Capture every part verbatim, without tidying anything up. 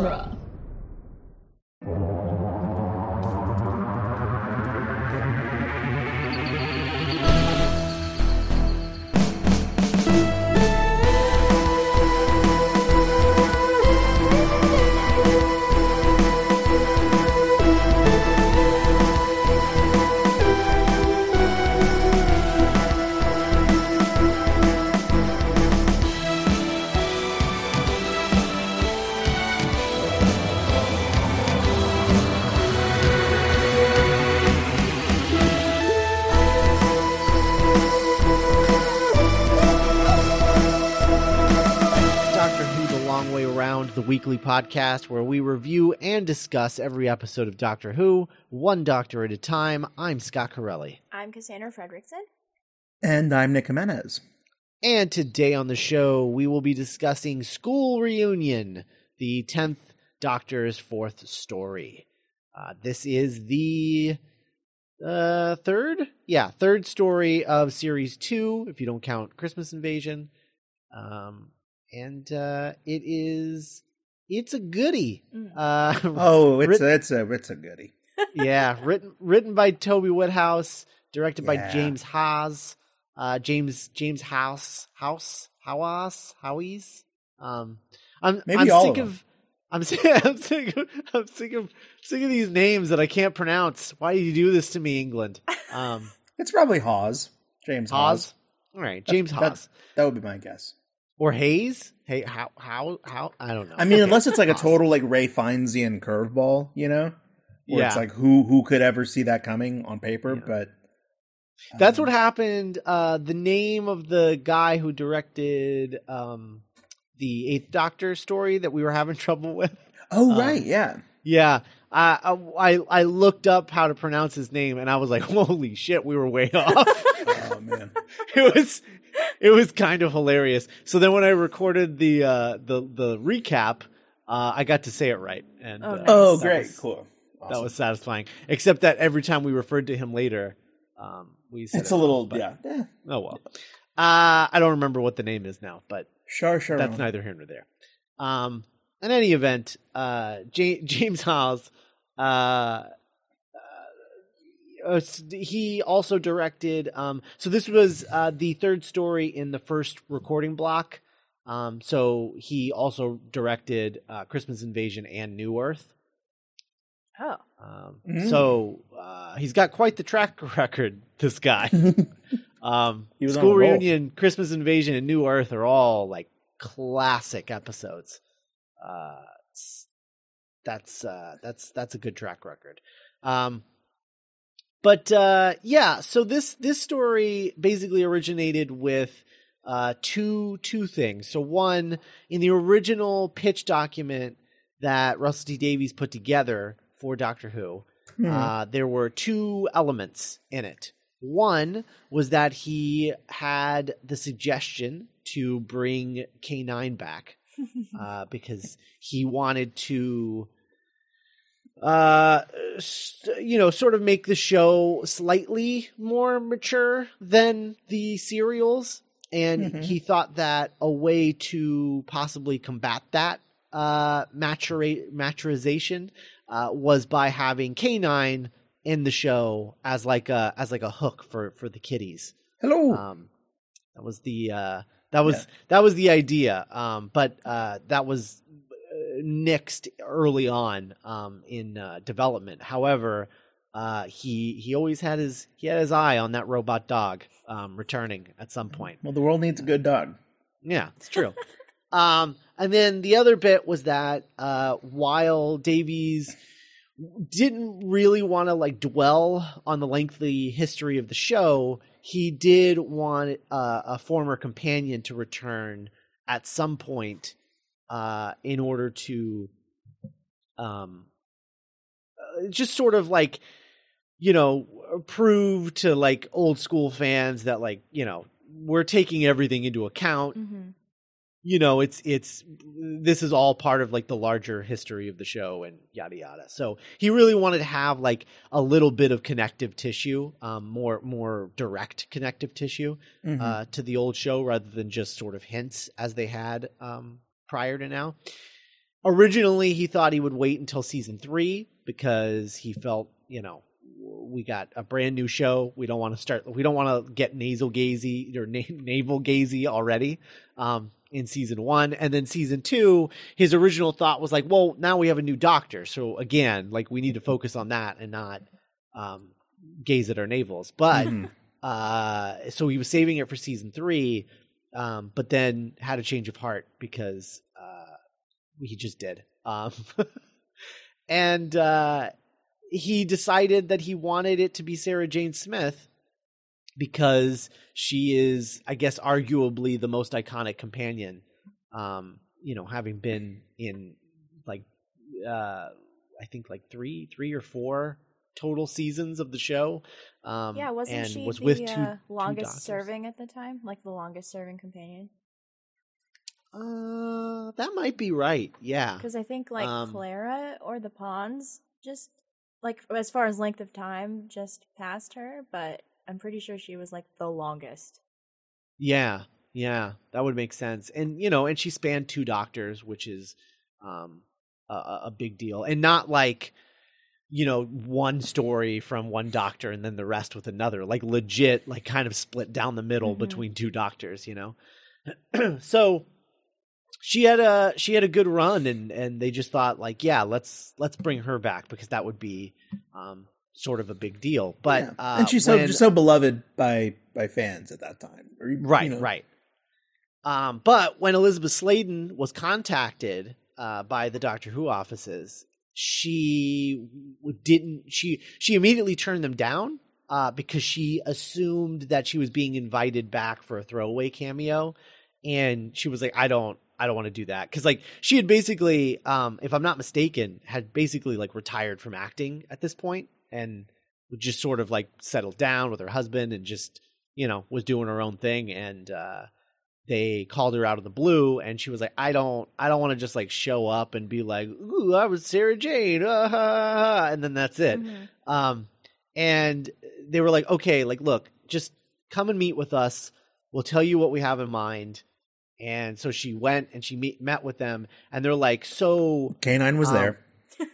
genre. The weekly podcast where we review and discuss every episode of Doctor Who, one Doctor at a time. I'm Scott Carelli. I'm Cassandra Fredrickson. And I'm Nick Jimenez. And today on the show, we will be discussing School Reunion, the tenth Doctor's fourth story. Uh, this is the uh, third? Yeah, third story of Series two, if you don't count Christmas Invasion. Um... And uh, it is, it's a goodie. Uh, oh, it's written, a, it's a it's a goodie. Yeah, written written by Toby Whithouse, directed yeah. by James Hawes, uh, James James House House Howas Howies. Um, I'm Maybe I'm all sick of, of I'm sick I'm sick of I'm sick of sick of these names that I can't pronounce. Why do you do this to me, England? Um, it's probably Hawes, James Hawes. Hawes. All right, James that, Hawes. That, that would be my guess. Or Hayes? Hey, how, how, how? I don't know. I mean, okay. Unless it's like a total like Ray Finesian curveball, you know? Where yeah. it's like, who who could ever see that coming on paper? Yeah. But um, that's what happened. Uh, the name of the guy who directed um, the Eighth Doctor story that we were having trouble with. Oh, um, right. Yeah. Yeah. I, I, I looked up how to pronounce his name, and I was like, holy shit, we were way off. Oh, man. It was... It was kind of hilarious. So then, when I recorded the uh, the the recap, uh, I got to say it right. And oh, uh, nice. oh great, was, cool! Awesome. That was satisfying. Except that every time we referred to him later, um, we said it's it a little wrong, yeah. yeah. Oh well, uh, I don't remember what the name is now, but sure, sure. That's neither here nor there. Um, in any event, uh, J- James Hawes. Uh, Uh, he also directed um so this was uh the third story in the first recording block, um so he also directed uh Christmas Invasion and New Earth. Oh um mm-hmm. so uh he's got quite the track record, this guy. um School Reunion, Christmas Invasion, and New Earth are all like classic episodes. uh that's uh that's that's a good track record. um But uh, yeah, so this this story basically originated with uh, two two things. So one, in the original pitch document that Russell T Davies put together for Doctor Who, mm-hmm. uh, there were two elements in it. One was that he had the suggestion to bring K nine back uh, because he wanted to... Uh, you know, sort of make the show slightly more mature than the serials. And mm-hmm. he thought that a way to possibly combat that uh, matura- maturization uh, was by having K nine in the show as like a, as like a hook for, for the kiddies. Hello. Um, that was the, uh, that was, yeah. that was the idea. Um, but uh, that was, nixed early on um, in uh, development. However, uh, he he always had his he had his eye on that robot dog um, returning at some point. Well, the world needs a good dog. Yeah, it's true. um, and then the other bit was that uh, while Davies didn't really want to like dwell on the lengthy history of the show, he did want uh, a former companion to return at some point. Uh, in order to um, just sort of like, you know, prove to like old school fans that like, you know, we're taking everything into account. Mm-hmm. You know, it's, it's, this is all part of like the larger history of the show and yada, yada. So he really wanted to have like a little bit of connective tissue, um, more, more direct connective tissue mm-hmm. uh, to the old show rather than just sort of hints as they had, um, prior to now. Originally, he thought he would wait until season three because he felt, you know, we got a brand new show. We don't want to start. We don't want to get nasal gazy or na- navel gazy already um, in season one. And then season two, his original thought was like, well, now we have a new doctor. So again, like we need to focus on that and not um, gaze at our navels. But uh, so he was saving it for season three, um, but then had a change of heart because uh, he just did. Um, and uh, he decided that he wanted it to be Sarah Jane Smith because she is, I guess, arguably the most iconic companion, um, you know, having been in like, uh, I think like three, three or four total seasons of the show. Um, yeah, wasn't and she was the with two, uh, longest two serving at the time? Like the longest serving companion? Uh, that might be right. Yeah, because I think like um, Clara or the Pawns, just like as far as length of time, just passed her. But I'm pretty sure she was like the longest. Yeah, yeah, that would make sense. And you know, and she spanned two doctors, which is um a, a big deal, and not like, you know, one story from one doctor and then the rest with another. Like legit, like kind of split down the middle mm-hmm. between two doctors. You know, so. She had a she had a good run, and, and they just thought like, yeah, let's let's bring her back because that would be um, sort of a big deal. But yeah. uh, and she's when, so just so beloved by by fans at that time, or, right? You know. Right. Um, but when Elizabeth Sladen was contacted uh, by the Doctor Who offices, she didn't. She she immediately turned them down uh, because she assumed that she was being invited back for a throwaway cameo, and she was like, I don't. I don't want to do that. Cause like she had basically, um, if I'm not mistaken, had basically like retired from acting at this point and would just sort of like settled down with her husband and just, you know, was doing her own thing. And, uh, they called her out of the blue and she was like, I don't, I don't want to just like show up and be like, ooh, I was Sarah Jane. Ah, ha, ha, ha. And then that's it. Mm-hmm. Um, and they were like, okay, like, look, just come and meet with us. We'll tell you what we have in mind. And so she went and she meet, met with them and they're like, so K nine was um, there.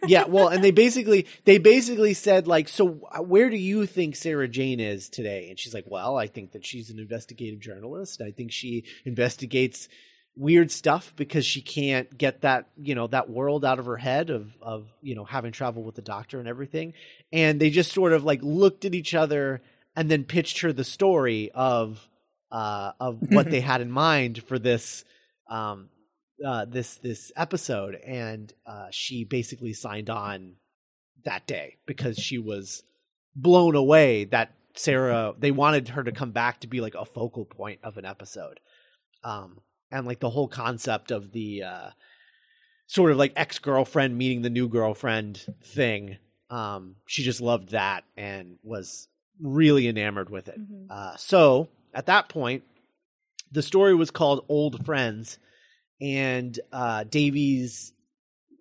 Yeah. Well, and they basically, they basically said like, so where do you think Sarah Jane is today? And she's like, well, I think that she's an investigative journalist. I think she investigates weird stuff because she can't get that, you know, that world out of her head of, of, you know, having traveled with the doctor and everything. And they just sort of like looked at each other and then pitched her the story of, Uh, of what they had in mind for this, um, uh, this this episode, and uh, she basically signed on that day because she was blown away that Sarah. They wanted her to come back to be like a focal point of an episode, um, and like the whole concept of the uh, sort of like ex-girlfriend meeting the new girlfriend thing. Um, she just loved that and was really enamored with it. Mm-hmm. Uh, so. At that point, the story was called Old Friends, and uh, Davies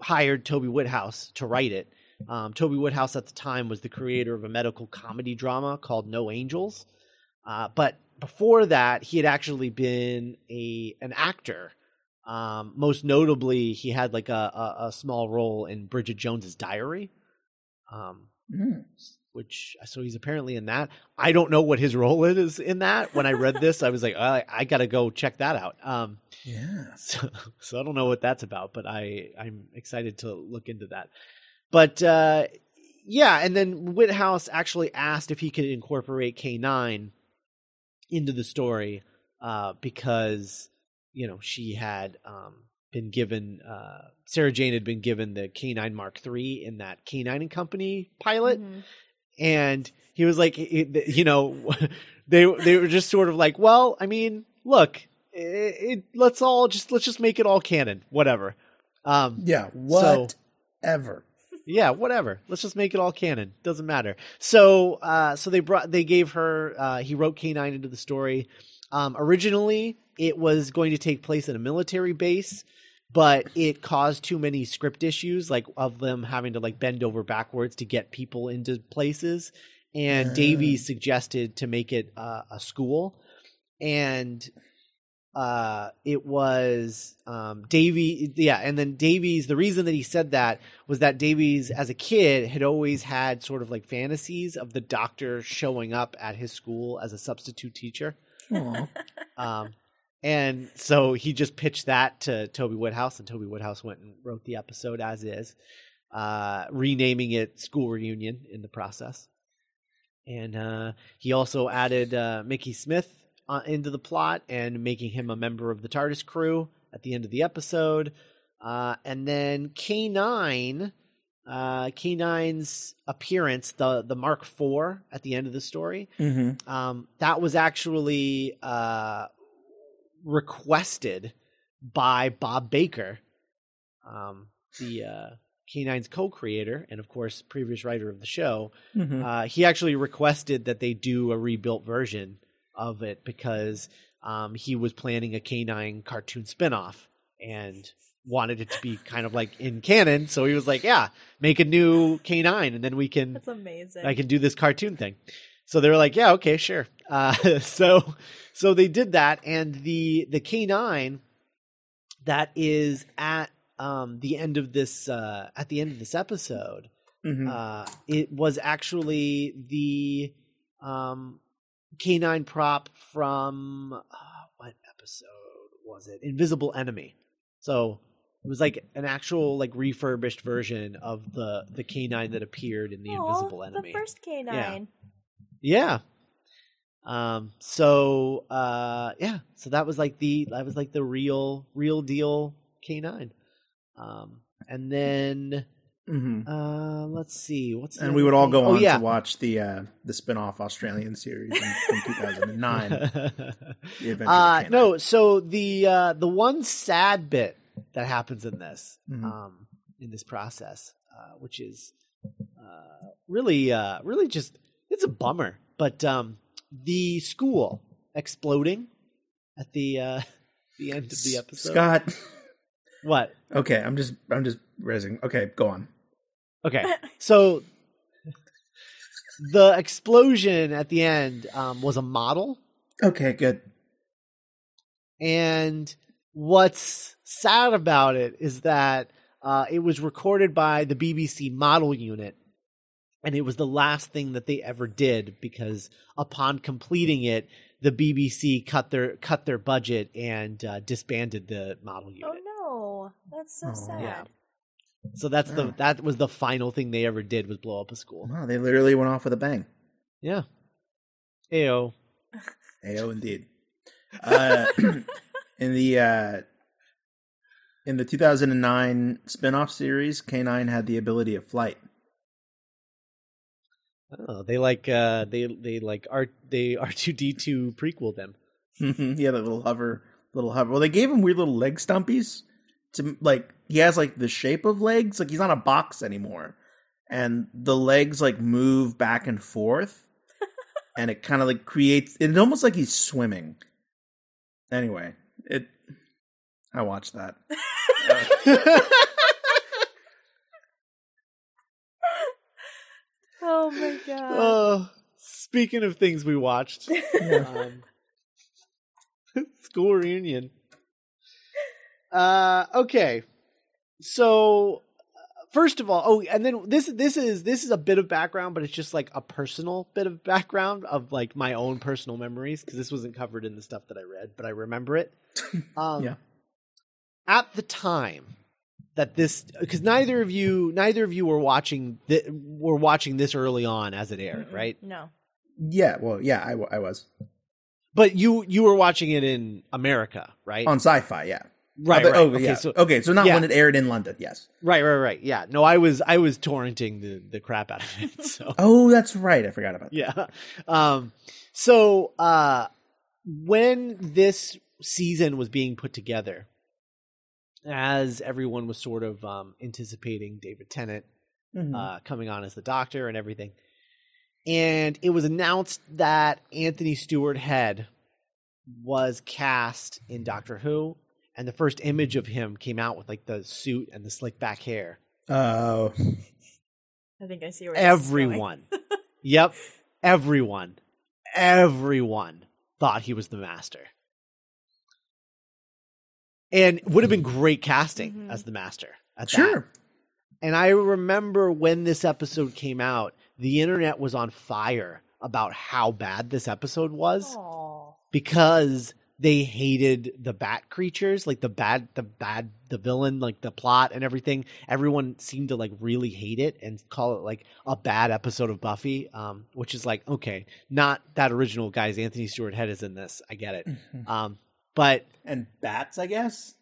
hired Toby Whithouse to write it. Um, Toby Whithouse at the time was the creator of a medical comedy drama called No Angels. Uh, but before that, he had actually been a an actor. Um, most notably, he had like a, a, a small role in Bridget Jones's Diary. Um mm. Which, so he's apparently in that. I don't know what his role is in that. When I read this, I was like, I, I got to go check that out. Um, yeah. So, so I don't know what that's about, but I, I'm excited to look into that. But uh, yeah, and then Whithouse actually asked if he could incorporate K nine into the story uh, because, you know, she had um, been given, uh, Sarah Jane had been given the K nine Mark three in that K nine and Company pilot. Mm-hmm. And he was like, you know, they they were just sort of like, well, I mean, look, it, it, let's all just let's just make it all canon, whatever. Um, yeah, whatever. So, yeah, whatever. Let's just make it all canon. Doesn't matter. So, uh, so they brought they gave her. Uh, he wrote K nine into the story. Um, originally, it was going to take place in a military base. But it caused too many script issues, like of them having to like bend over backwards to get people into places. And yeah. Davies suggested to make it uh, a school. And Uh, it was um, Davies, yeah, and then Davies, the reason that he said that was that Davies, as a kid, had always had sort of like fantasies of the doctor showing up at his school as a substitute teacher. um, and so he just pitched that to Toby Whithouse, and Toby Whithouse went and wrote the episode as is, uh, renaming it School Reunion in the process. And uh, he also added uh, Mickey Smith Uh, into the plot and making him a member of the TARDIS crew at the end of the episode. Uh, and then K nine, uh, K nine's appearance, the the Mark four at the end of the story, mm-hmm. um, that was actually uh, requested by Bob Baker, um, the uh, K nine's co-creator and, of course, previous writer of the show. Mm-hmm. Uh, he actually requested that they do a rebuilt version of it because um, he was planning a K nine cartoon spinoff and wanted it to be kind of like in canon. So he was like, yeah, make a new K nine and then we can, that's amazing. I can do this cartoon thing. So they were like, yeah, okay, sure. Uh, so, so they did that. And the, the K nine that is at um, the end of this, uh, at the end of this episode, mm-hmm. uh, it was actually the, um, K nine prop from uh, what episode was it? Invisible Enemy. So it was like an actual like refurbished version of the the K nine that appeared in the Aww, Invisible Enemy. The first K nine. Yeah. yeah. Um. So uh. Yeah. So that was like the that was like the real real deal K nine. Um. And then. Mm-hmm. Uh, let's see. What's and we would all go thing? on oh, yeah. to watch the uh, the spin-off Australian series in, from two thousand nine. uh, no, so the uh, the one sad bit that happens in this mm-hmm. um, in this process, uh, which is uh, really uh, really just it's a bummer. But um, the school exploding at the uh, the end of the episode. Scott, what? Okay, I'm just I'm just raising. Okay, go on. Okay, so the explosion at the end um, was a model. Okay, good. And what's sad about it is that uh, it was recorded by the B B C Model Unit, and it was the last thing that they ever did because upon completing it, the B B C cut their cut their budget and uh, disbanded the model unit. Oh no, that's so oh. sad. Yeah. So that's yeah. the that was the final thing they ever did was blow up a school. Wow, they literally went off with a bang. Yeah. Ayo. Ayo indeed. Uh, in the uh, in the two thousand nine spin-off series, K nine had the ability of flight. Oh, they like uh, they they like R they R two D two prequeled them. yeah, the little hover little hover. Well, they gave him weird little leg stumpies. To, like he has like the shape of legs, like he's not a box anymore, and the legs like move back and forth, and it kind of like creates. It's almost like he's swimming. Anyway, it. I watched that. oh my god! Oh, speaking of things we watched, yeah. um, School Reunion. Uh, okay. So first of all, oh, and then this, this is, this is a bit of background, but it's just like a personal bit of background of like my own personal memories. Cause this wasn't covered in the stuff that I read, but I remember it. Um, yeah. At the time that this, cause neither of you, neither of you were watching, th- were watching this early on as it aired, right? No. Yeah. Well, yeah, I, w- I was, but you, you were watching it in America, right? On Sci-Fi. Yeah. Right. Oh, right. oh okay, yeah. so, okay. So not yeah. when it aired in London. Yes. Right. Right. Right. Yeah. No, I was I was torrenting the, the crap out of it. So. oh, that's right. I forgot about that. Yeah. Um. So uh, when this season was being put together, as everyone was sort of um, anticipating David Tennant mm-hmm. uh, coming on as the Doctor and everything, and it was announced that Anthony Stewart Head was cast in Doctor Who. And the first image of him came out with like the suit and the slick back hair. Oh, I think I see where everyone. This is going. yep, everyone, everyone thought he was the master. And would have been great casting mm-hmm. as the Master. At sure. That. And I remember when this episode came out, the internet was on fire about how bad this episode was. Aww. Because they hated the bat creatures, like the bad, the bad, the villain, like the plot and everything. Everyone seemed to like really hate it and call it like a bad episode of Buffy, um, which is like, okay, not that original guys. Anthony Stewart Head is in this. I get it. Mm-hmm. Um, but and bats, I guess.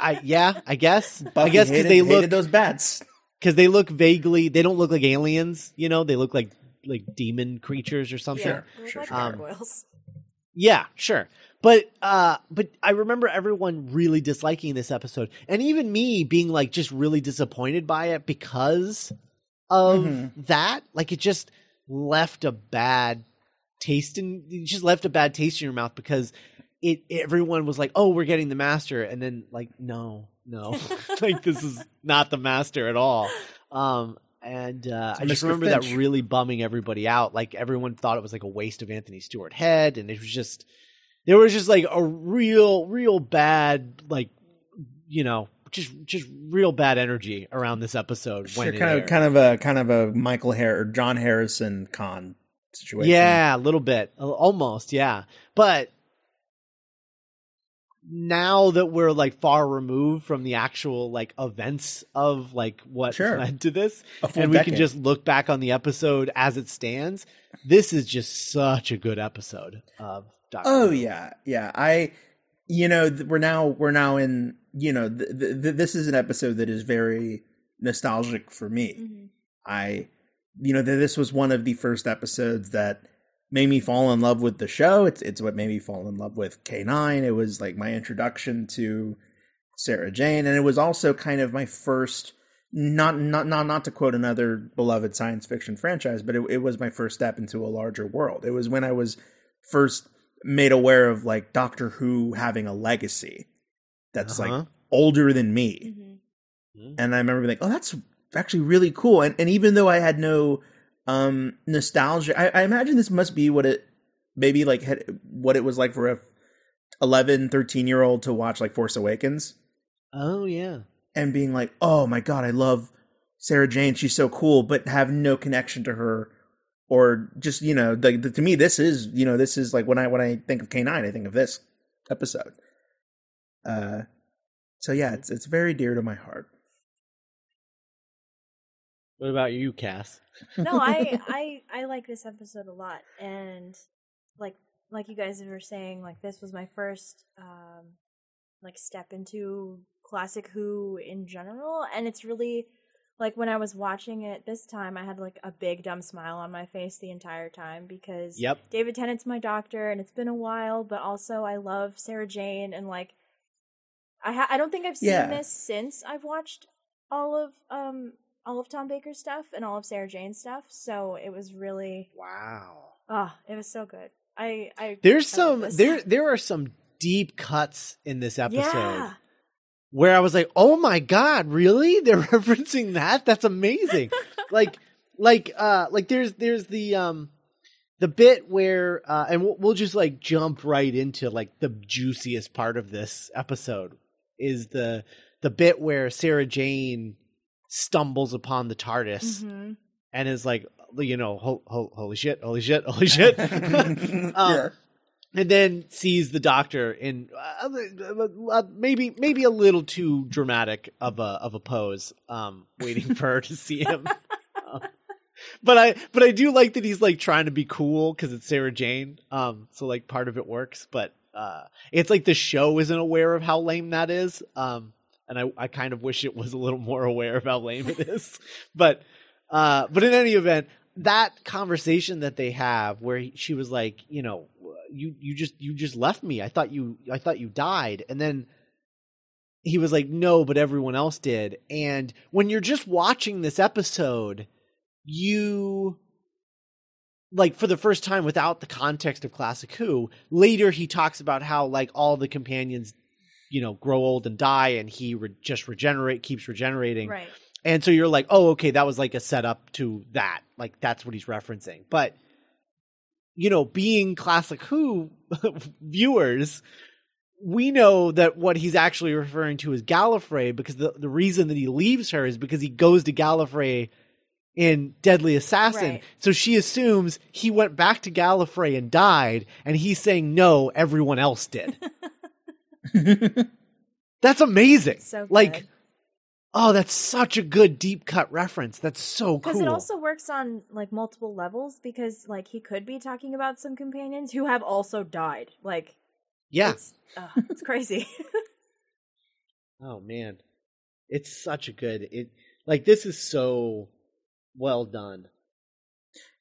I, yeah, I guess. Buffy I guess because they look those bats because they look vaguely. They don't look like aliens, you know. They look like like demon creatures or something. Yeah, sure, sure, um, sure. Yeah, sure. But uh, but I remember everyone really disliking this episode, and even me being like just really disappointed by it because of mm-hmm. that. Like it just left a bad taste in. It just left a bad taste in your mouth because. It everyone was like, oh, we're getting the Master, and then like, no, no, like this is not the Master at all. Um, and uh, I just remember that really bumming everybody out. Like everyone thought it was like a waste of Anthony Stewart Head, and it was just there was just like a real, real bad, like you know, just just real bad energy around this episode. Sure, when kind of aired. kind of a kind of a Michael Har- or John Harrison con situation. Yeah, a little bit, almost, yeah, but. Now that we're like far removed from the actual like events of like what sure. led to this, and we decade. can just look back on the episode as it stands, this is just such a good episode of Doctor Who. Oh yeah, yeah. I, you know, we're now we're now in you know th- th- this is an episode that is very nostalgic for me. Mm-hmm. I, you know, th- this was one of the first episodes that. Made me fall in love with the show. It's it's what made me fall in love with K nine. It was like my introduction to Sarah Jane, and it was also kind of my first not not not not to quote another beloved science fiction franchise, but it, it was my first step into a larger world. It was when I was first made aware of like Doctor Who having a legacy that's uh-huh. like older than me, mm-hmm. and I remember being like, oh, that's actually really cool. And and even though I had no Um, nostalgia. I, I imagine this must be what it maybe like had, what it was like for a eleven, thirteen year old to watch like Force Awakens. Oh yeah. And being like, oh my God, I love Sarah Jane. She's so cool, but have no connection to her or just, you know, like to me, this is, you know, this is like when I, when I think of K nine, I think of this episode. Uh, so yeah, it's, it's very dear to my heart. What about you, Cass? No, I, I I like this episode a lot, and like like you guys were saying, like this was my first um, like step into classic Who in general, and it's really like when I was watching it this time, I had like a big dumb smile on my face the entire time because yep. David Tennant's my doctor, and it's been a while, but also I love Sarah Jane, and like I ha- I don't think I've seen yeah. this since I've watched all of um. all of Tom Baker's stuff and all of Sarah Jane's stuff. So it was really, wow. Oh, it was so good. I, I, there's some, there, there are some deep cuts in this episode yeah. where I was like, oh my God, really? They're referencing that? That's amazing. like, like, uh, like there's, there's the, um, the bit where, uh, and we'll, we'll just like jump right into like the juiciest part of this episode is the, the bit where Sarah Jane stumbles upon the TARDIS mm-hmm. and is like, you know, ho- ho- holy shit, holy shit, holy shit. um, yeah. And then sees the doctor in uh, uh, maybe maybe a little too dramatic of a of a pose, um, waiting for her to see him. um, but I but I do like that he's like trying to be cool because it's Sarah Jane. Um, so like part of it works, but uh, it's like the show isn't aware of how lame that is. Um, And I, I kind of wish it was a little more aware of how lame it is. But uh, but in any event, that conversation that they have where he, she was like, you know, you, you just you just left me. I thought you I thought you died. And then he was like, no, but everyone else did. And when you're just watching this episode, you like for the first time without the context of Classic Who, later he talks about how like all the companions you know, grow old and die, and he re- just regenerate, keeps regenerating. Right. And so you're like, oh, okay, that was like a setup to that. Like, that's what he's referencing. But, you know, being Classic Who viewers, we know that what he's actually referring to is Gallifrey, because the, the reason that he leaves her is because he goes to Gallifrey in Deadly Assassin. Right. So she assumes he went back to Gallifrey and died, and he's saying, no, everyone else did. That's amazing. So like, good. Oh, that's such a good deep cut reference. That's so cool. Because it also works on like multiple levels, because like he could be talking about some companions who have also died. Like, yeah, it's, uh, it's crazy. Oh man, it's such a good it. Like this is so well done.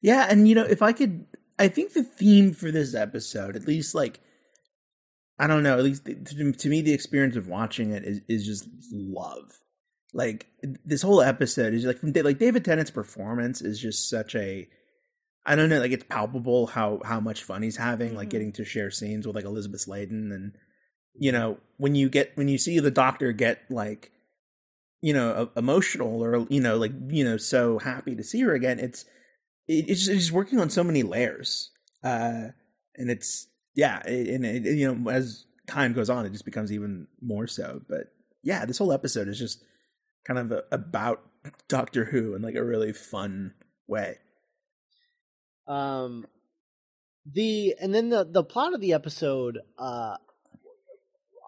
Yeah, and you know, if I could, I think the theme for this episode, at least like. I don't know, at least to me, the experience of watching it is, is just love. Like, this whole episode is like, from like David Tennant's performance is just such a, I don't know, like it's palpable how, how much fun he's having, mm-hmm. like getting to share scenes with like Elizabeth Sladen. And, you know, when you get, when you see the Doctor get like, you know, emotional or, you know, like, you know, so happy to see her again, it's, it's just working on so many layers. Uh, and it's, Yeah, and, and, and you know, as time goes on, it just becomes even more so. But yeah, this whole episode is just kind of a, about Doctor Who in like a really fun way. Um, the and then the the plot of the episode, uh,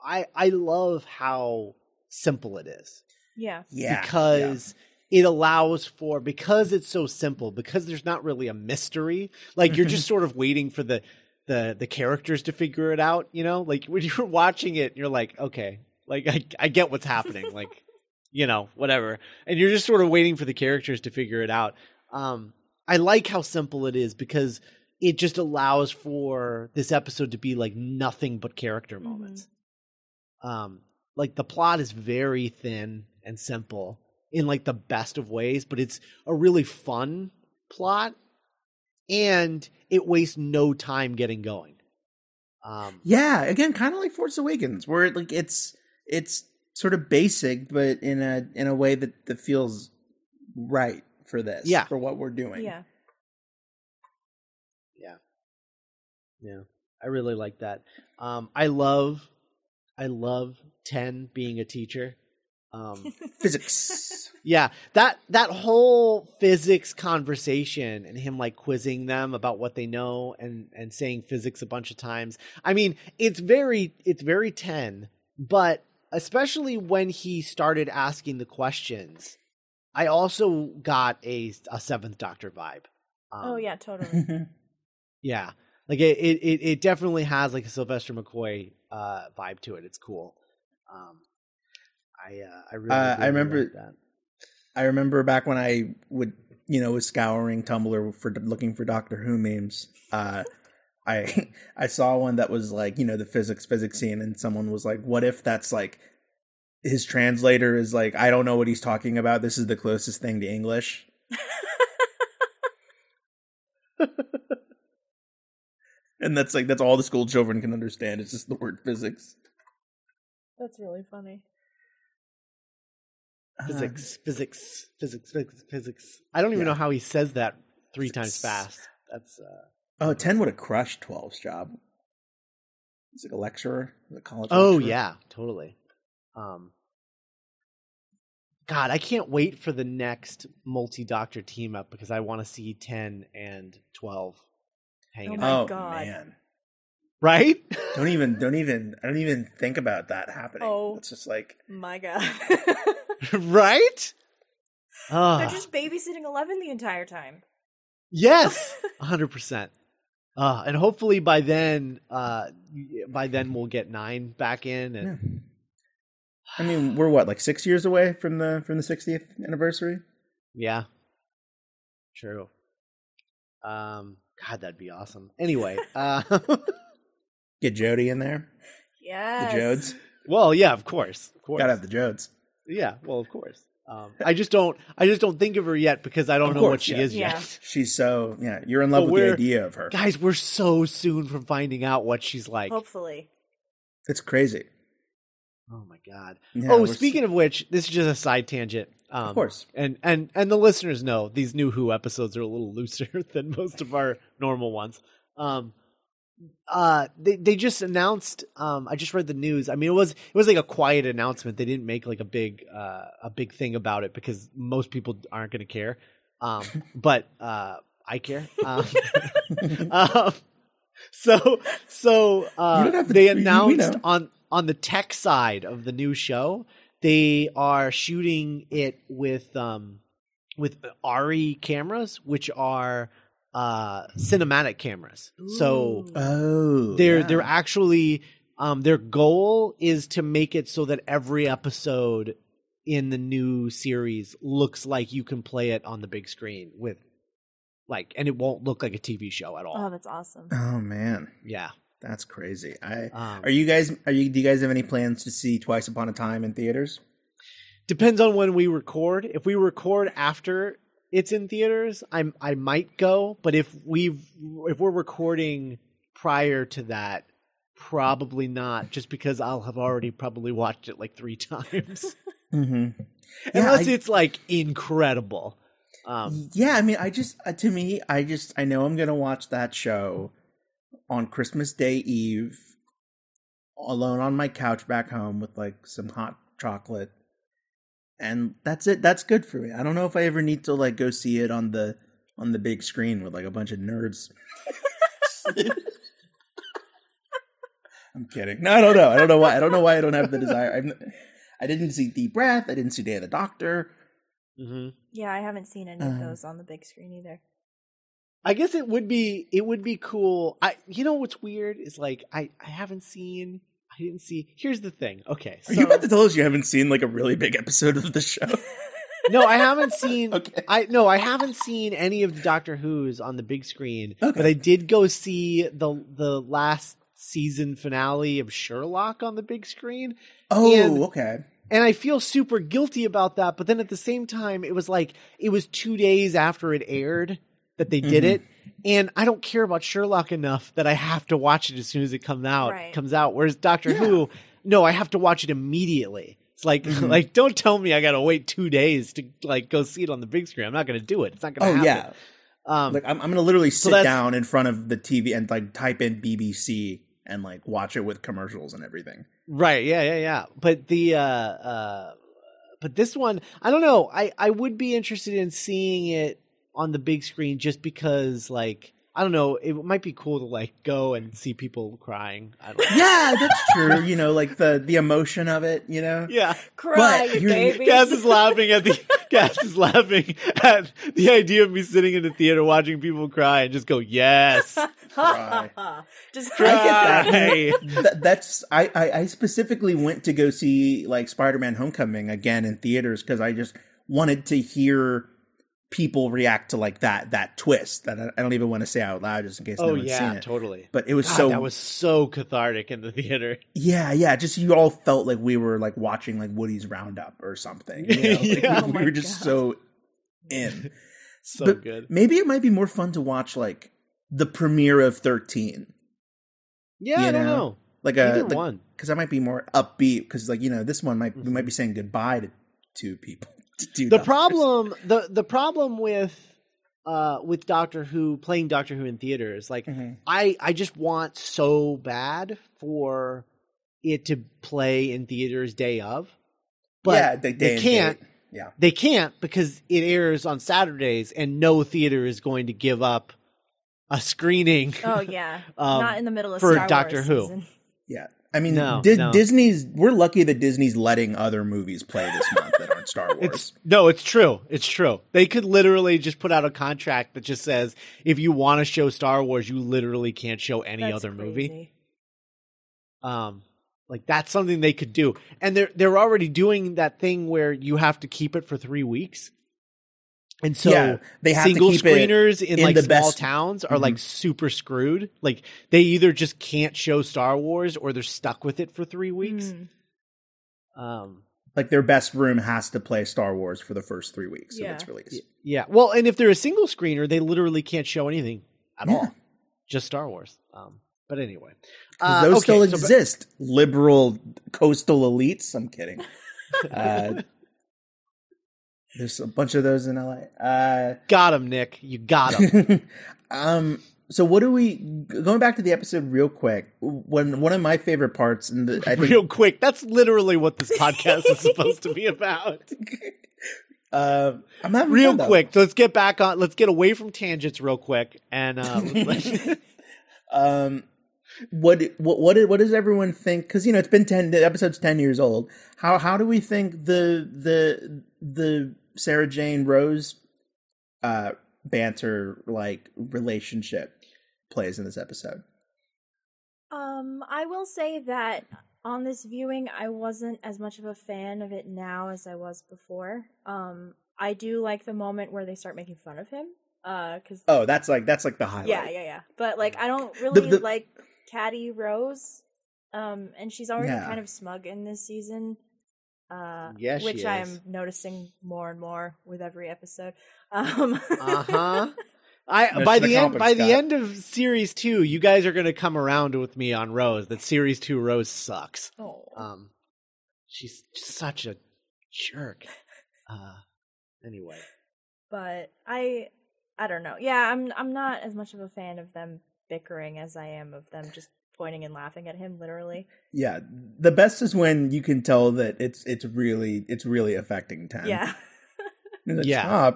I I love how simple it is. Yeah, yeah, because. Yeah. It allows for, because it's so simple, because there's not really a mystery. Like you're just sort of waiting for the. the the characters to figure it out, you know, like when you're watching it, you're like, okay, like I, I get what's happening, like, you know, whatever. And you're just sort of waiting for the characters to figure it out. Um, I like how simple it is because it just allows for this episode to be like nothing but character mm-hmm. moments. Um, like the plot is very thin and simple in like the best of ways, but it's a really fun plot. And it wastes no time getting going. Um, yeah, again, kind of like Force Awakens, where it, like it's it's sort of basic, but in a in a way that, that feels right for this, yeah. for what we're doing. Yeah, yeah, yeah. I really like that. Um, I love, I love ten being a teacher. Um, physics. Yeah, that that whole physics conversation and him like quizzing them about what they know and and saying physics a bunch of times. I mean, it's very it's very ten, but especially when he started asking the questions, I also got a a Seventh Doctor vibe. Um, oh yeah, totally. Yeah, like it, it it definitely has like a Sylvester McCoy uh, vibe to it. It's cool. Um, I uh, I really, really uh, I remember like that. I remember back when I would you know was scouring Tumblr for looking for Doctor Who memes. Uh, I I saw one that was like you know the physics physics scene, and someone was like, "What if that's like his translator is like I don't know what he's talking about. This is the closest thing to English." And that's like that's all the school children can understand. It's just the word physics. That's really funny. Physics, uh, physics, physics, physics, physics. I don't even yeah. know how he says that three physics. times fast. That's uh, oh, ten would have crushed twelve's job. He's like a lecturer, a college. Oh lecturer. Yeah, totally. Um, God, I can't wait for the next multi-doctor team up because I want to see ten and twelve hanging. Oh my out. God, oh, man. Right? Don't even, don't even, I don't even think about that happening. Oh, it's just like my God. Right? Uh, They're just babysitting Eleven the entire time. Yes, one hundred percent. Uh, and hopefully by then, uh, by then we'll get nine back in. And yeah. I mean, we're what, like six years away from the from the sixtieth anniversary? Yeah, true. Um, God, that'd be awesome. Anyway, uh, get Jodie in there. Yes, the Jodes. Well, yeah, of course, of course. Gotta have the Jodes. Yeah, well, of course. Um, I just don't. I just don't think of her yet because I don't of know course, what she yeah. is yeah. yet. She's so yeah. You're in love but with the idea of her, guys. We're so soon from finding out what she's like. Hopefully, it's crazy. Oh my God. Yeah, oh, speaking so- of which, this is just a side tangent. Um, of course, and and and the listeners know these new Who episodes are a little looser than most of our normal ones. Um, Uh, they they just announced. Um, I just read the news. I mean, it was it was like a quiet announcement. They didn't make like a big uh, a big thing about it because most people aren't going to care. Um, but uh, I care. Um, um, so so uh, they announced on on the tech side of the new show, they are shooting it with um with Arri cameras, which are uh cinematic cameras. Ooh. So oh, they're yeah. they're actually um their goal is to make it so that every episode in the new series looks like you can play it on the big screen with like, and it won't look like a T V show at all. Oh, that's awesome. Oh man. Yeah. That's crazy. I um, are you guys are you do you guys have any plans to see Twice Upon a Time in theaters? Depends on when we record. If we record after it's in theaters, I'm I might go, but if we've if we're recording prior to that, probably not, just because I'll have already probably watched it like three times. Mm-hmm. Yeah, unless I, it's like incredible. Um, yeah, I mean, I just uh, to me, I just I know I'm gonna watch that show on Christmas Day Eve, alone on my couch back home with like some hot chocolate. And that's it. That's good for me. I don't know if I ever need to like go see it on the on the big screen with like a bunch of nerds. I'm kidding. No, I don't know. I don't know why. I don't know why I don't have the desire. I'm, I didn't see Deep Breath. I didn't see Day of the Doctor. Mm-hmm. Yeah, I haven't seen any of those um, on the big screen either. I guess it would be it would be cool. I you know what's weird is like I, I haven't seen. I didn't see. Here's the thing. Okay. So, are you about to tell us you haven't seen like a really big episode of the show? No, I haven't seen. Okay. I no, I haven't seen any of the Doctor Who's on the big screen. Okay. But I did go see the the last season finale of Sherlock on the big screen. Oh, and, okay. And I feel super guilty about that. But then at the same time, it was like it was two days after it aired that they did mm-hmm. it. And I don't care about Sherlock enough that I have to watch it as soon as it comes out. Right. Comes out. Whereas Doctor yeah. Who, no, I have to watch it immediately. It's like, mm-hmm. like, don't tell me I got to wait two days to like go see it on the big screen. I'm not going to do it. It's not going to oh, happen. Yeah. Um, like, I'm, I'm going to literally sit so down in front of the T V and like type in B B C and like watch it with commercials and everything. Right. Yeah. Yeah. Yeah. But the, uh, uh, but this one, I don't know. I, I would be interested in seeing it on the big screen just because like, I don't know, it might be cool to like go and see people crying. I don't know. Yeah, that's true. You know, like the, the emotion of it, you know? Yeah. Cry, but baby. Cass is laughing at the, Cass is laughing at the idea of me sitting in the theater watching people cry and just go, yes. Cry. Just cry. I get that. That's, I, I, I specifically went to go see like Spider-Man Homecoming again in theaters because I just wanted to hear people react to like that that twist that I don't even want to say out loud just in case oh, no one's yeah, seen it. Totally. But it was God, so that was so cathartic in the theater. Yeah, yeah. Just you all felt like we were like watching like Woody's Roundup or something. You know? Like, yeah. We, oh we were just God. so in. So but good. Maybe it might be more fun to watch like the premiere of thirteen. Yeah, you I know? don't know. Like a Either like, one because I might be more upbeat because like you know this one might mm-hmm. we might be saying goodbye to two people. The numbers. problem, the the problem with uh, with Doctor Who playing Doctor Who in theaters, like mm-hmm. I, I just want so bad for it to play in theaters day of, but yeah, they, they can't. Yeah, they can't because it airs on Saturdays, and no theater is going to give up a screening. Oh yeah, um, not in the middle of for Star Doctor Wars Who. Season. Yeah. I mean, no, Di- no. Disney's. We're lucky that Disney's letting other movies play this month that aren't Star Wars. It's, no, it's true. It's true. They could literally just put out a contract that just says, if you want to show Star Wars, you literally can't show any that's other crazy. movie. Um, like that's something they could do, and they're they're already doing that thing where you have to keep it for three weeks, and so yeah, they have single to keep screeners it in, in like small best. towns are mm-hmm. like super screwed. Like they either just can't show Star Wars or they're stuck with it for three weeks. Mm. Um, like their best room has to play Star Wars for the first three weeks yeah. of its release. Yeah. Well, and if they're a single screener, they literally can't show anything at yeah. all. Just Star Wars. Um, but anyway, uh, those okay, still so exist. But- liberal coastal elites. I'm kidding. Uh, There's a bunch of those in L A. Uh, got him, Nick. You got him. um, So what do we, going back to the episode real quick, when one of my favorite parts, and the, I think, real quick, that's literally what this podcast is supposed to be about. Uh, I'm having real fun, quick. So let's get back on, let's get away from tangents real quick. And, um, um, what, what, what, what does everyone think? Cause you know, it's been ten, the episode's ten years old. How, how do we think the, the, the Sarah Jane Rose, uh, banter like relationship plays in this episode? Um, I will say that on this viewing, I wasn't as much of a fan of it now as I was before. Um, I do like the moment where they start making fun of him. Uh, cause oh, that's like that's like the highlight. Yeah, yeah, yeah. But like, I don't really the, the, like Caddy Rose, um, and she's already yeah. kind of smug in this season. Uh, yes, which I am noticing more and more with every episode. Um. uh huh. I by the end by Scott. the end of series two, you guys are going to come around with me on Rose. That series two Rose sucks. Oh. Um, she's such a jerk. Uh, anyway. But I, I don't know. Yeah, I'm I'm not as much of a fan of them bickering as I am of them just pointing and laughing at him, literally. Yeah, the best is when you can tell that it's it's really it's really affecting Ten. Yeah, like, yeah.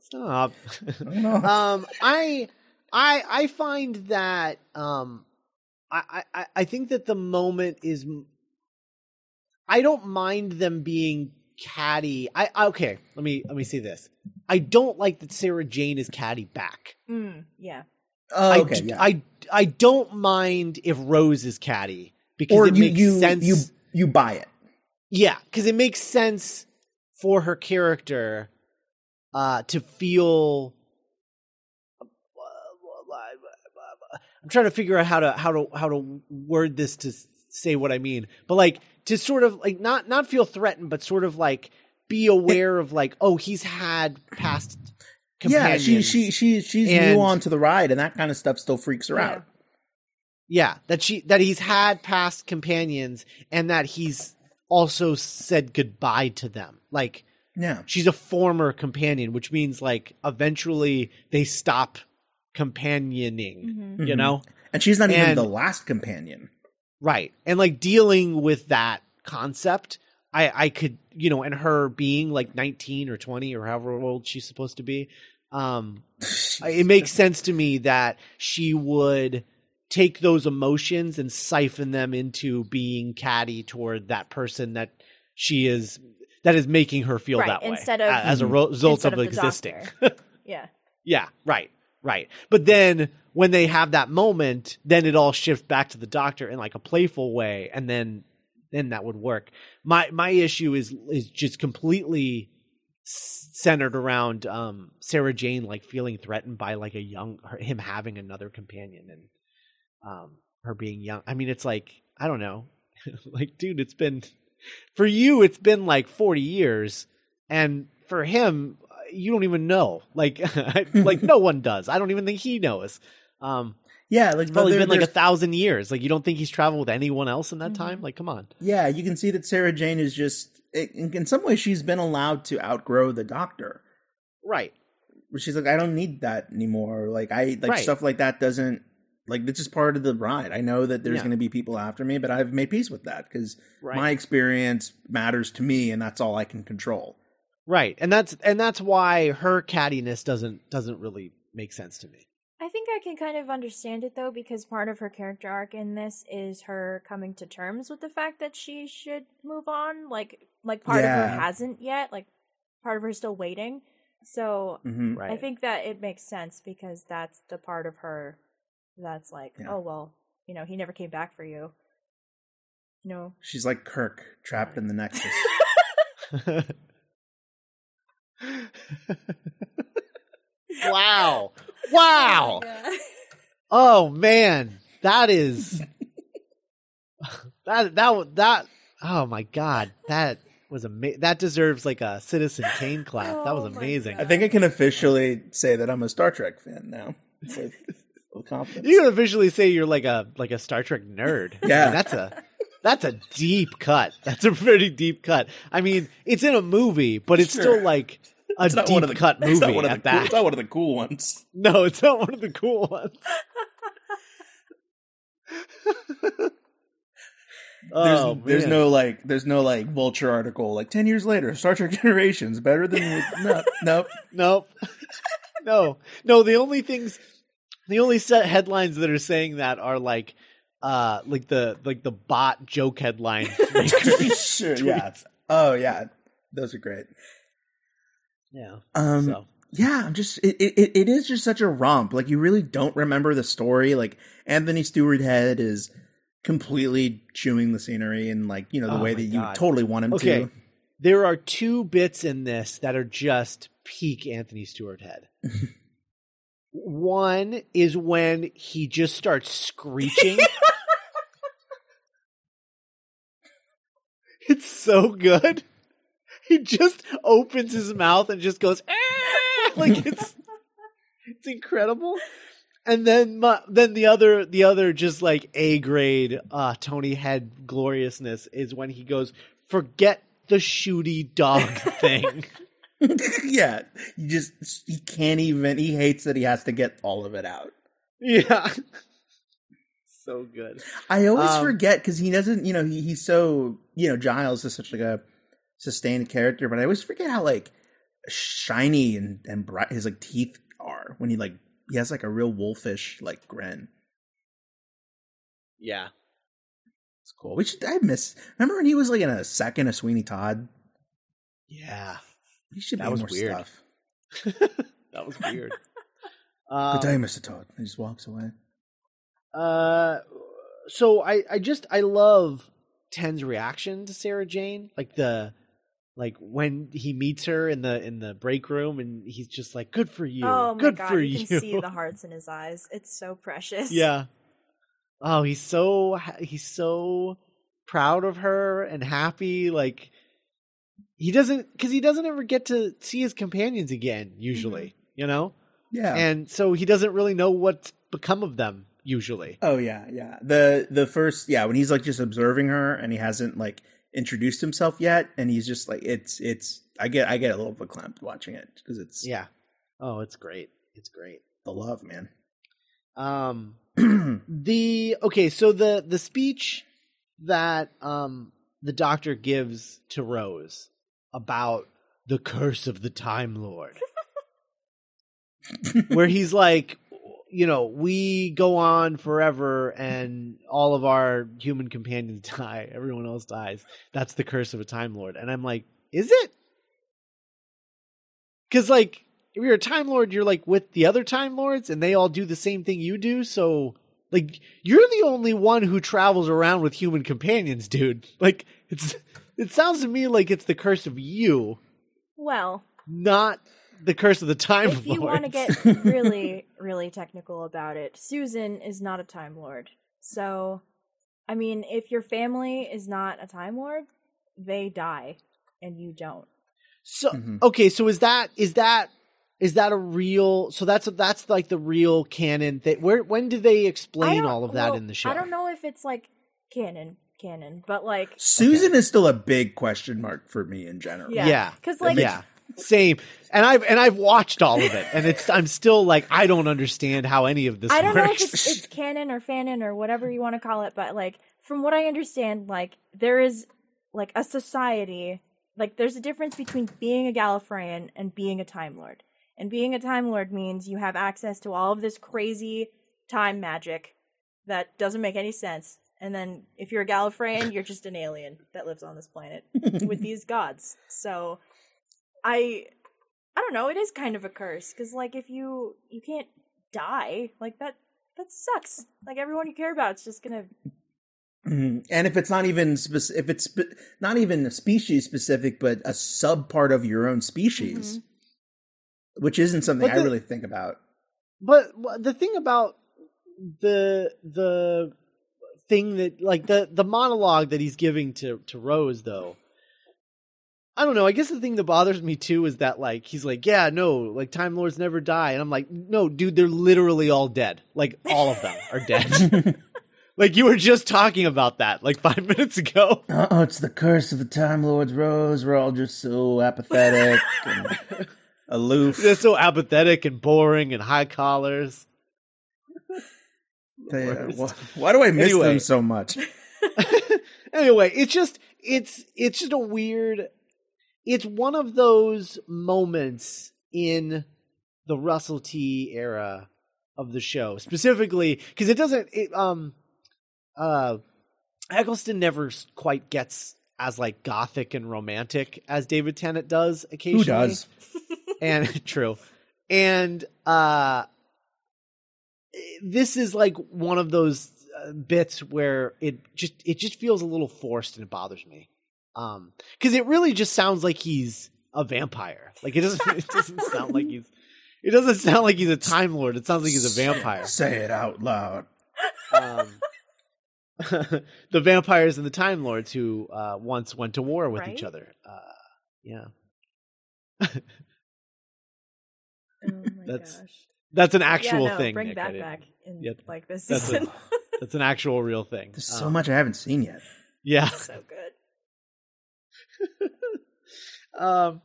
Stop, stop. um, I I I find that um, I, I I think that the moment is. I don't mind them being catty. I okay. Let me let me see this. I don't like that Sarah Jane is catty back. Mm, yeah. Oh, okay, I, yeah. I I don't mind if Rose is catty because or it you, makes you, sense. You you buy it, yeah, because it makes sense for her character uh, to feel. I'm trying to figure out how to how to how to word this to say what I mean, but like to sort of like not not feel threatened, but sort of like be aware of like, oh, he's had past. Yeah, she she she she's and, new onto the ride, and that kind of stuff still freaks her yeah. out. Yeah, that she that he's had past companions, and that he's also said goodbye to them. Like, yeah, she's a former companion, which means like eventually they stop companioning. Mm-hmm. You know, and she's not and, even the last companion, right? And like dealing with that concept, I I could you know, and her being like nineteen or twenty or however old she's supposed to be. Um, it makes sense to me that she would take those emotions and siphon them into being catty toward that person that she is, that is making her feel right, that way instead of, as a result of, of existing. yeah. Yeah. Right. Right. But then when they have that moment, then it all shifts back to the doctor in like a playful way. And then, then that would work. My my issue is is just completely centered around um, Sarah Jane like feeling threatened by like a young her, him having another companion and um, her being young. I mean, it's like I don't know, like dude, it's been for you, it's been like forty years, and for him, you don't even know. Like like no one does. I don't even think he knows. Um, Yeah, like, it's probably there, been like a thousand years. Like, you don't think he's traveled with anyone else in that mm-hmm. time? Like, come on. Yeah, you can see that Sarah Jane is just, in, in some ways, she's been allowed to outgrow the doctor. Right. Where she's like, I don't need that anymore. Like, I like right. stuff like that doesn't, like, this is part of the ride. I know that there's yeah. going to be people after me, but I've made peace with that because right. my experience matters to me, and that's all I can control. Right, and that's and that's why her cattiness doesn't doesn't really make sense to me. I think I can kind of understand it, though, because part of her character arc in this is her coming to terms with the fact that she should move on. Like, like part yeah. of her hasn't yet. Like, part of her is still waiting. So mm-hmm, right. I think that it makes sense because that's the part of her that's like, yeah. oh, well, you know, he never came back for you. You know? She's like Kirk, trapped in the Nexus. Wow. Wow. Oh, oh man, that is that that that oh my god, that was amazing. That deserves like a Citizen Kane clap. Oh, that was amazing. I think I can officially say that I'm a Star Trek fan now. With, with confidence. You can officially say you're like a like a Star Trek nerd. Yeah. I mean, that's a that's a deep cut. That's a pretty deep cut. I mean, it's in a movie, but it's sure. still like a deep one of the, cut movie. It's not one, of the cool, it's not one of the cool ones. No, it's not one of the cool ones. There's, oh, there's no like, there's no like Vulture article like ten years later, Star Trek Generations better than no, no, no, no, no. The only things, the only set headlines that are saying that are like, uh, like the like the bot joke headlines. Sure, yeah. Oh yeah, those are great. Yeah. Um. So. Yeah, I'm just it, it. It is just such a romp. Like you really don't remember the story. Like Anthony Stewart Head is completely chewing the scenery and like, you know, the oh way that God. You totally want him okay. to. There are two bits in this that are just peak Anthony Stewart Head. One is when he just starts screeching. It's so good. He just opens his mouth and just goes, "Ah!" Like it's it's incredible. And then, my, then the other, the other, just like A grade, uh, Tony Head gloriousness is when he goes, "Forget the shooty dog thing." Yeah, you just he can't even. He hates that he has to get all of it out. Yeah, so good. I always um, forget because he doesn't. You know, he, he's so. You know, Giles is such like a sustained character, but I always forget how like shiny and and bright his like teeth are when he like. He has like a real wolfish like grin. Yeah, it's cool. We should. I miss. Remember when he was like in a second of Sweeney Todd? Yeah, he should. That was more weird. Stuff. That was weird. um, Good day, Mister Todd. He just walks away. Uh, so I, I just I love Ten's reaction to Sarah Jane, like the. Like when he meets her in the in the break room, and he's just like, "Good for you, oh my good God, for you." You can see the hearts in his eyes. It's so precious. Yeah. Oh, he's so he's so proud of her and happy. Like he doesn't because he doesn't ever get to see his companions again. Usually, mm-hmm. you know. Yeah. And so he doesn't really know what's become of them. Usually. Oh yeah, yeah. The the first yeah when he's like just observing her and he hasn't like. Introduced himself yet, and he's just like it's it's I get I get a little bit clamped watching it because it's yeah oh it's great it's great the love man um the okay so the the speech that um the Doctor gives to Rose about the curse of the Time Lord where he's like, you know, we go on forever and all of our human companions die. Everyone else dies. That's the curse of a Time Lord. And I'm like, is it? Because, like, if you're a Time Lord, you're, like, with the other Time Lords and they all do the same thing you do. So, like, you're the only one who travels around with human companions, dude. Like, it's it sounds to me like it's the curse of you. Well. Not... The curse of the Time Lord. If you want to get really, really technical about it, Susan is not a Time Lord. So, I mean, if your family is not a Time Lord, they die, and you don't. So, mm-hmm. okay, so is that is that is that a real? So that's that's like the real canon that where when do they explain all of that well, in the show? I don't know if it's like canon. Canon, but like Susan okay. is still a big question mark for me in general. Yeah, because yeah. like. Yeah. Same, and I've and I've watched all of it, and it's I'm still like I don't understand how any of this. I don't works. know if it's, it's canon or fanon or whatever you want to call it, but like from what I understand, like there is like a society, like there's a difference between being a Gallifreyan and being a Time Lord. And being a Time Lord means you have access to all of this crazy time magic that doesn't make any sense. And then if you're a Gallifreyan, you're just an alien that lives on this planet with these gods. So. I, I don't know. It is kind of a curse because, like, if you you can't die, like that that sucks. Like everyone you care about is just gonna. Mm-hmm. And if it's not even speci- if it's spe- not even a species specific, but a sub part of your own species, mm-hmm. which isn't something the, I really think about. But the thing about the the thing that like the the monologue that he's giving to to Rose though. I don't know. I guess the thing that bothers me too is that like he's like, yeah, no, like Time Lords never die, and I'm like, no, dude, they're literally all dead. Like all of them are dead. Like you were just talking about that like five minutes ago. Uh oh, it's the curse of the Time Lords, Rose. We're all just so apathetic. And aloof. They're so apathetic and boring and high collars. They, uh, wh- why do I miss anyway. them so much? Anyway, it's just it's it's just a weird. It's one of those moments in the Russell T era of the show, specifically because it doesn't. It, um, uh, Eggleston never quite gets as like gothic and romantic as David Tennant does occasionally. Who does? And true, and uh, this is like one of those uh, bits where it just it just feels a little forced, and it bothers me. Um, because it really just sounds like he's a vampire. Like it doesn't. It doesn't sound like he's. It doesn't sound like he's a Time Lord. It sounds like he's a vampire. Say it out loud. Um, the vampires and the Time Lords who uh, once went to war with right? each other. Uh, yeah. oh my that's gosh. that's an actual yeah, no, thing. Bring Nick, that back in yep. like this season. That's, a, that's an actual real thing. There's um, so much I haven't seen yet. Yeah. That's so good. um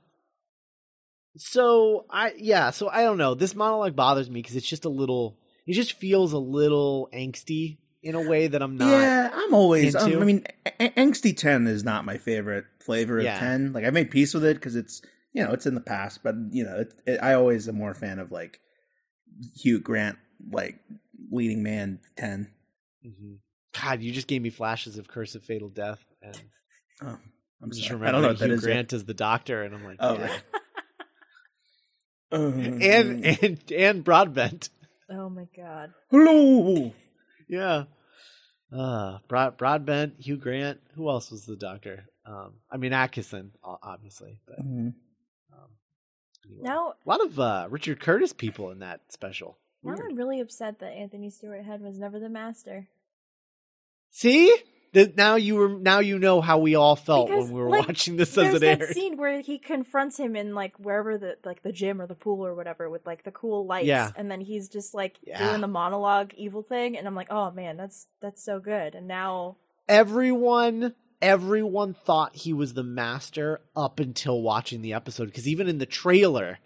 so I yeah so I don't know, this monologue bothers me because it's just a little it just feels a little angsty in a way that I'm not yeah I'm always I'm, I mean a- angsty ten is not my favorite flavor of yeah. ten. Like I made peace with it because it's you know it's in the past, but you know it, it, I always am more fan of like Hugh Grant like leading man ten. Mm-hmm. God, you just gave me flashes of Curse of Fatal Death and oh. I'm just remembering I don't know what Hugh that is Grant yet. Is the doctor, and I'm like, oh, yeah. right. um, and and and Broadbent. Oh my god! Hello. Yeah. Uh, Broad Broadbent, Hugh Grant. Who else was the doctor? Um, I mean Atkinson, obviously. But, mm-hmm. um, anyway. Now a lot of uh, Richard Curtis people in that special. Now Weird. I'm really upset that Anthony Stewart Head was never the master. See. Now you were. Now you know how we all felt because, when we were like, watching this as it aired. There's that scene where he confronts him in like wherever the like the gym or the pool or whatever with like the cool lights, yeah. and then he's just like yeah. doing the monologue evil thing, and I'm like, oh man, that's that's so good. And now everyone, everyone thought he was the master up until watching the episode, because even in the trailer.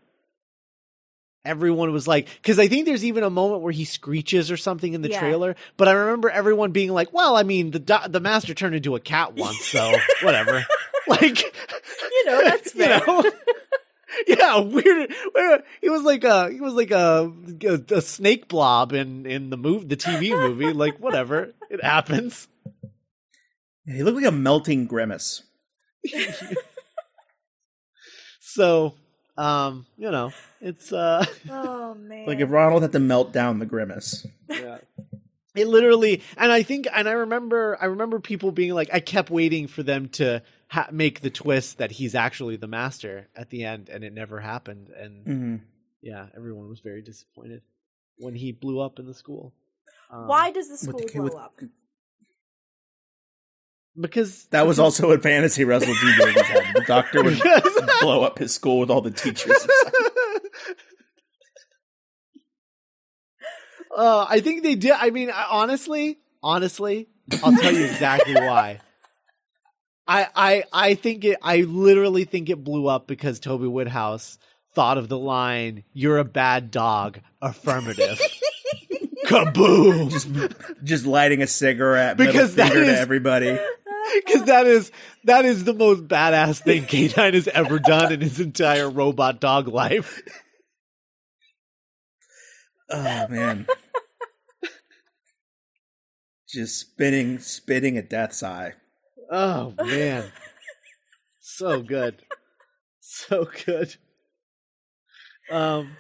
Everyone was like, because I think there's even a moment where he screeches or something in the yeah. trailer. But I remember everyone being like, well, I mean, the do- the master turned into a cat once, so whatever. Like, you know, that's fair. You know, yeah, weird. weird. He was like a he was like a, a, a snake blob in, in the move the T V movie. Like, whatever, it happens. Yeah, he looked like a melting grimace. So. Um, you know, it's uh, oh man, like if Ronald had to melt down the grimace. Yeah, it literally, and I think, and I remember, I remember people being like, I kept waiting for them to ha- make the twist that he's actually the master at the end, and it never happened. And mm-hmm. yeah, everyone was very disappointed when he blew up in the school. Um, Why does the school blow with, up? Because that was also a fantasy Russell T Davies had. The doctor would blow up his school with all the teachers. uh, I think they did. I mean, I, honestly, honestly, I'll tell you exactly why. I, I, I think it. I literally think it blew up because Toby Whithouse thought of the line, "You're a bad dog." Affirmative. Kaboom! Just, just lighting a cigarette, because middle finger that is, to everybody. Because that is that is the most badass thing K nine has ever done in his entire robot dog life. Oh man! Just spinning, spitting a death's eye. Oh man! So good, so good. Um.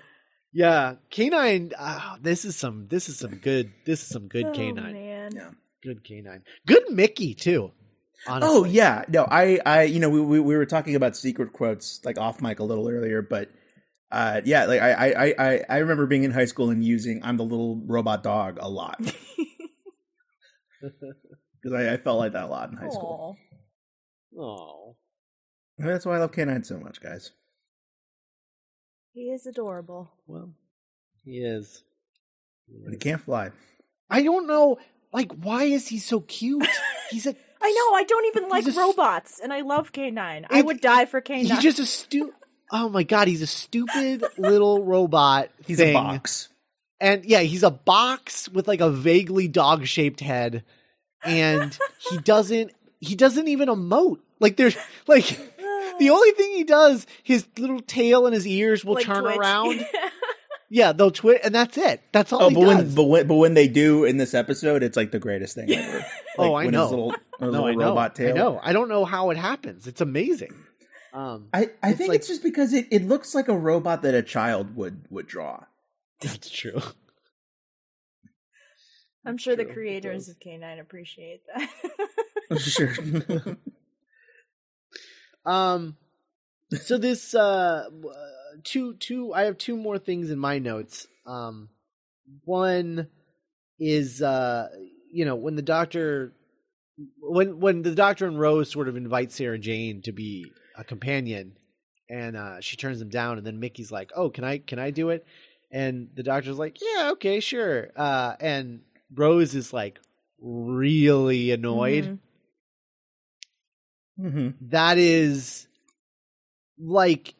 Yeah, K nine. Oh, this is some. This is some good. This is some good oh, K nine. Man. Yeah, good K nine. Good Mickey too. Honestly. Oh yeah. No, I. I. You know, we, we we were talking about secret quotes like off mic a little earlier, but uh, yeah, like I, I I I remember being in high school and using "I'm the little robot dog" a lot because I, I felt like that a lot in high Aww. school. Oh, I mean, that's why I love K nine so much, guys. He is adorable. Well, he is. He is. But he can't fly. I don't know, like, why is he so cute? He's a... I know, I don't even like robots, st- and I love K nine. I would die for K nine. He's just a stu- oh my God, he's a stupid little robot He's thing. a box. And yeah, he's a box with like a vaguely dog-shaped head. And he doesn't, he doesn't even emote. Like there's like the only thing he does, his little tail and his ears will like turn twitch. around. Yeah, they'll twitch, and that's it. That's all. Oh, he but does. when, but when, but when they do in this episode, it's like the greatest thing ever. Like, oh, I when know. His little, no, little I know. Robot tail. I know. I don't know how it happens. It's amazing. Um, I, I it's think like, it's just because it, it looks like a robot that a child would would draw. That's true. I'm sure true. the creators of K nine appreciate that. I'm sure. um. So this uh. Two, two. I have two more things in my notes. Um, one is, uh, you know, when the doctor, when when the doctor and Rose sort of invite Sarah Jane to be a companion, and uh, she turns them down, and then Mickey's like, "Oh, can I can I do it?" And the doctor's like, "Yeah, okay, sure." Uh, and Rose is like really annoyed. Mm-hmm. Mm-hmm. That is like.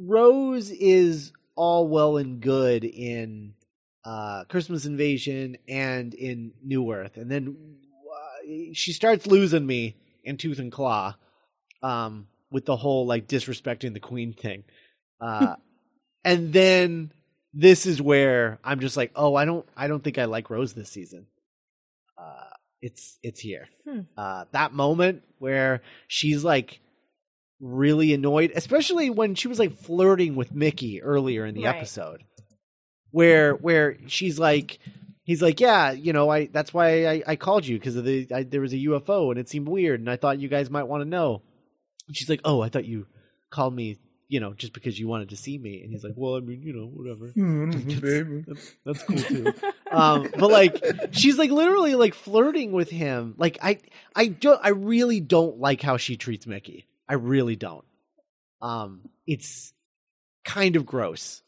Rose is all well and good in uh, Christmas Invasion and in New Earth. And then uh, she starts losing me in Tooth and Claw um, with the whole like disrespecting the queen thing. Uh, and then this is where I'm just like, oh, I don't I don't think I like Rose this season. Uh, it's it's here. Hmm. Uh, that moment where she's like, really annoyed, especially when she was like flirting with Mickey earlier in the right. episode where where she's like, he's like, yeah, you know, I that's why I, I called you because of the I, there was a U F O and it seemed weird and I thought you guys might want to know. And she's like, oh, I thought you called me, you know, just because you wanted to see me. And he's like, well, I mean, you know, whatever. Mm, that's, that's, that's cool too. um, but like, she's like literally like flirting with him. Like I I don't I really don't like how she treats Mickey. I really don't. Um, it's kind of gross.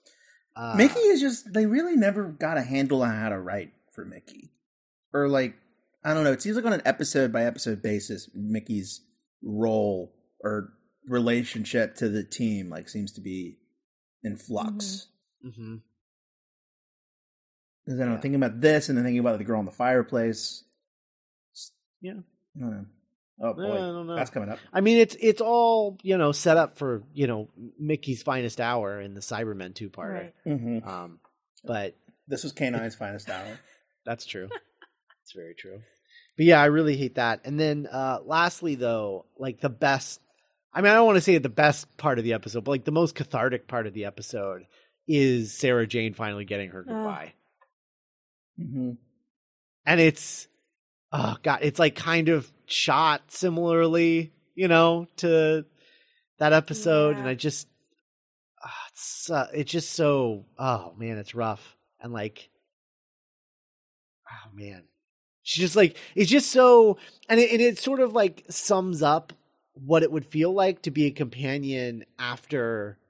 Uh, Mickey is just, they really never got a handle on how to write for Mickey. Or like, I don't know, it seems like on an episode by episode basis, Mickey's role or relationship to the team like seems to be in flux. Mm-hmm. Because I don't yeah. know, thinking about this and then thinking about the girl in the fireplace. Yeah. I don't know. Oh boy, no, no, no. That's coming up. I mean, it's it's all, you know, set up for, you know, Mickey's finest hour in the Cybermen two-parter. Right. Mm-hmm. Um, but this was K nine's finest hour. That's true. That's very true. But yeah, I really hate that. And then uh, lastly, though, like the best. I mean, I don't want to say the best part of the episode, but like the most cathartic part of the episode is Sarah Jane finally getting her goodbye. Uh. Mm-hmm. And it's. Oh God, it's like kind of shot similarly, you know, to that episode. Yeah. And I just, uh, it's, uh, it's just so, oh man, it's rough. And like, oh man, she just like, it's just so, and it, and it sort of like sums up what it would feel like to be a companion after,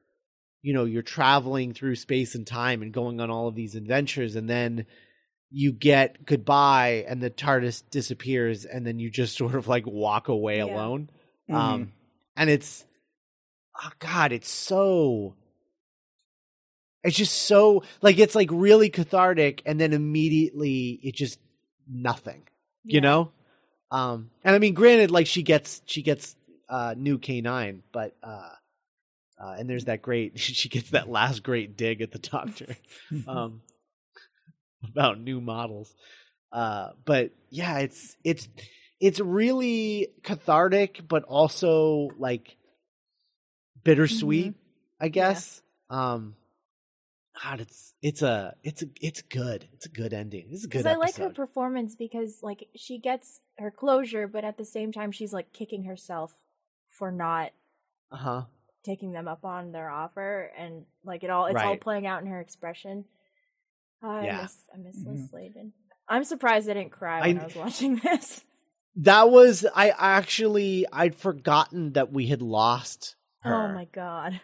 you know, you're traveling through space and time and going on all of these adventures. And then you get goodbye and the TARDIS disappears and then you just sort of like walk away yeah. alone. Mm-hmm. Um, and it's, oh God, it's so, it's just so like, it's like really cathartic. And then immediately it just nothing, yeah. you know? Um, and I mean, granted, like she gets, she gets uh new K nine, but, uh, uh, and there's that great, she gets that last great dig at the doctor. um, about new models. Uh, but yeah, it's, it's, it's really cathartic, but also like bittersweet, mm-hmm. I guess. Yeah. Um, God, it's, it's a, it's a, it's good. It's a good ending. It's a good episode. I like her performance because like she gets her closure, but at the same time, she's like kicking herself for not uh-huh. taking them up on their offer. And like it all, it's right. all playing out in her expression. I yeah. miss, I miss Liz Sladen. I'm surprised I didn't cry when I, I was watching this. That was, I actually, I'd forgotten that we had lost her. Oh my God.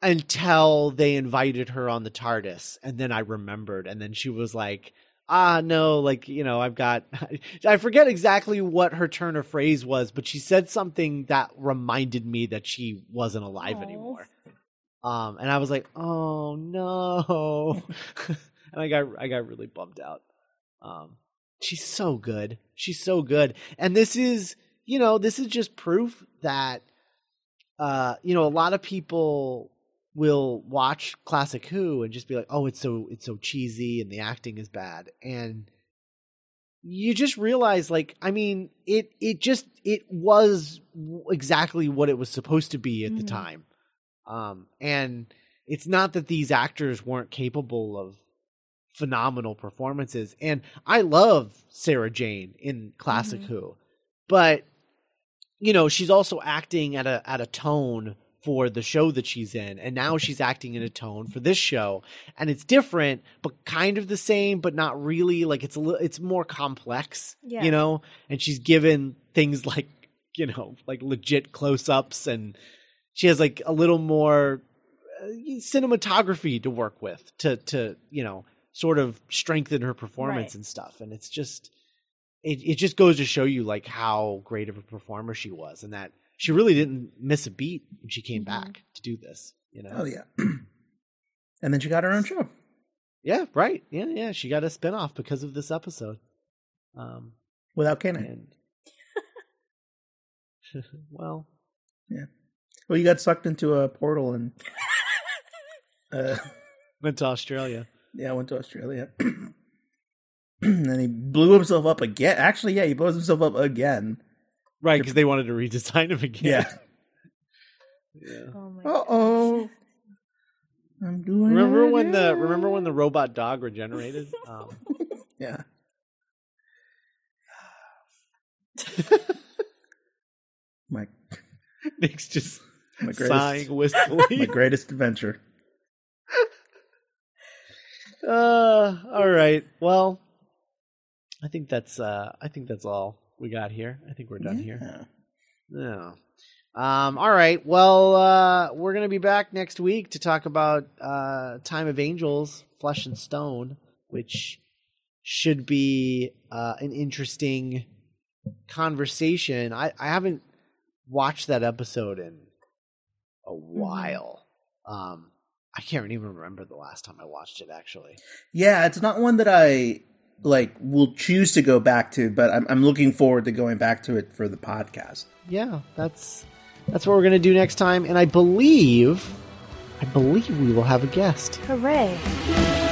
Until they invited her on the TARDIS. And then I remembered. And then she was like, ah, no, like, you know, I've got, I forget exactly what her turn of phrase was, but she said something that reminded me that she wasn't alive Aww. anymore. Um, and I was like, oh no. And I got, I got really bummed out. Um, she's so good. She's so good. And this is, you know, this is just proof that, uh, you know, a lot of people will watch Classic Who and just be like, oh, it's so, it's so cheesy and the acting is bad. And you just realize, like, I mean, it, it just, it was exactly what it was supposed to be at mm-hmm. the time. Um, and it's not that these actors weren't capable of phenomenal performances. And I love Sarah Jane in Classic mm-hmm. Who, but you know, she's also acting at a, at a tone for the show that she's in. And now she's acting in a tone for this show, and it's different, but kind of the same, but not really. Like it's a little, it's more complex, yeah. you know, and she's given things like, you know, like legit close-ups, and she has like a little more cinematography to work with to, to, you know, sort of strengthen her performance right. and stuff. And it's just, it, it just goes to show you like how great of a performer she was, and that she really didn't miss a beat when she came mm-hmm. back to do this, you know? Oh yeah. And then she got her own show. Yeah. Right. Yeah. Yeah. She got a spinoff because of this episode. Um, Without K nine. And... well, yeah. Well, you got sucked into a portal and uh, went to Australia. Yeah, went to Australia. And then he blew himself up again. Actually, yeah, he blows himself up again. Right, because they wanted to redesign him again. Yeah. yeah. Oh my Uh-oh. Gosh. I'm doing Remember it when again. the remember when the robot dog regenerated? Um, yeah. my Nick's just My greatest, sighing wistfully. My greatest adventure. Uh, all right. Well, I think that's uh, I think that's all we got here. I think we're done yeah. here. Yeah. Um. All right. Well, uh, we're gonna be back next week to talk about uh, Time of Angels, Flesh and Stone, which should be uh, an interesting conversation. I, I haven't watched that episode in a while. Um, I can't even remember the last time I watched it, actually. Yeah, it's not one that I like will choose to go back to, but I'm, I'm looking forward to going back to it for the podcast. Yeah, that's that's what we're going to do next time, and I believe I believe we will have a guest. Hooray!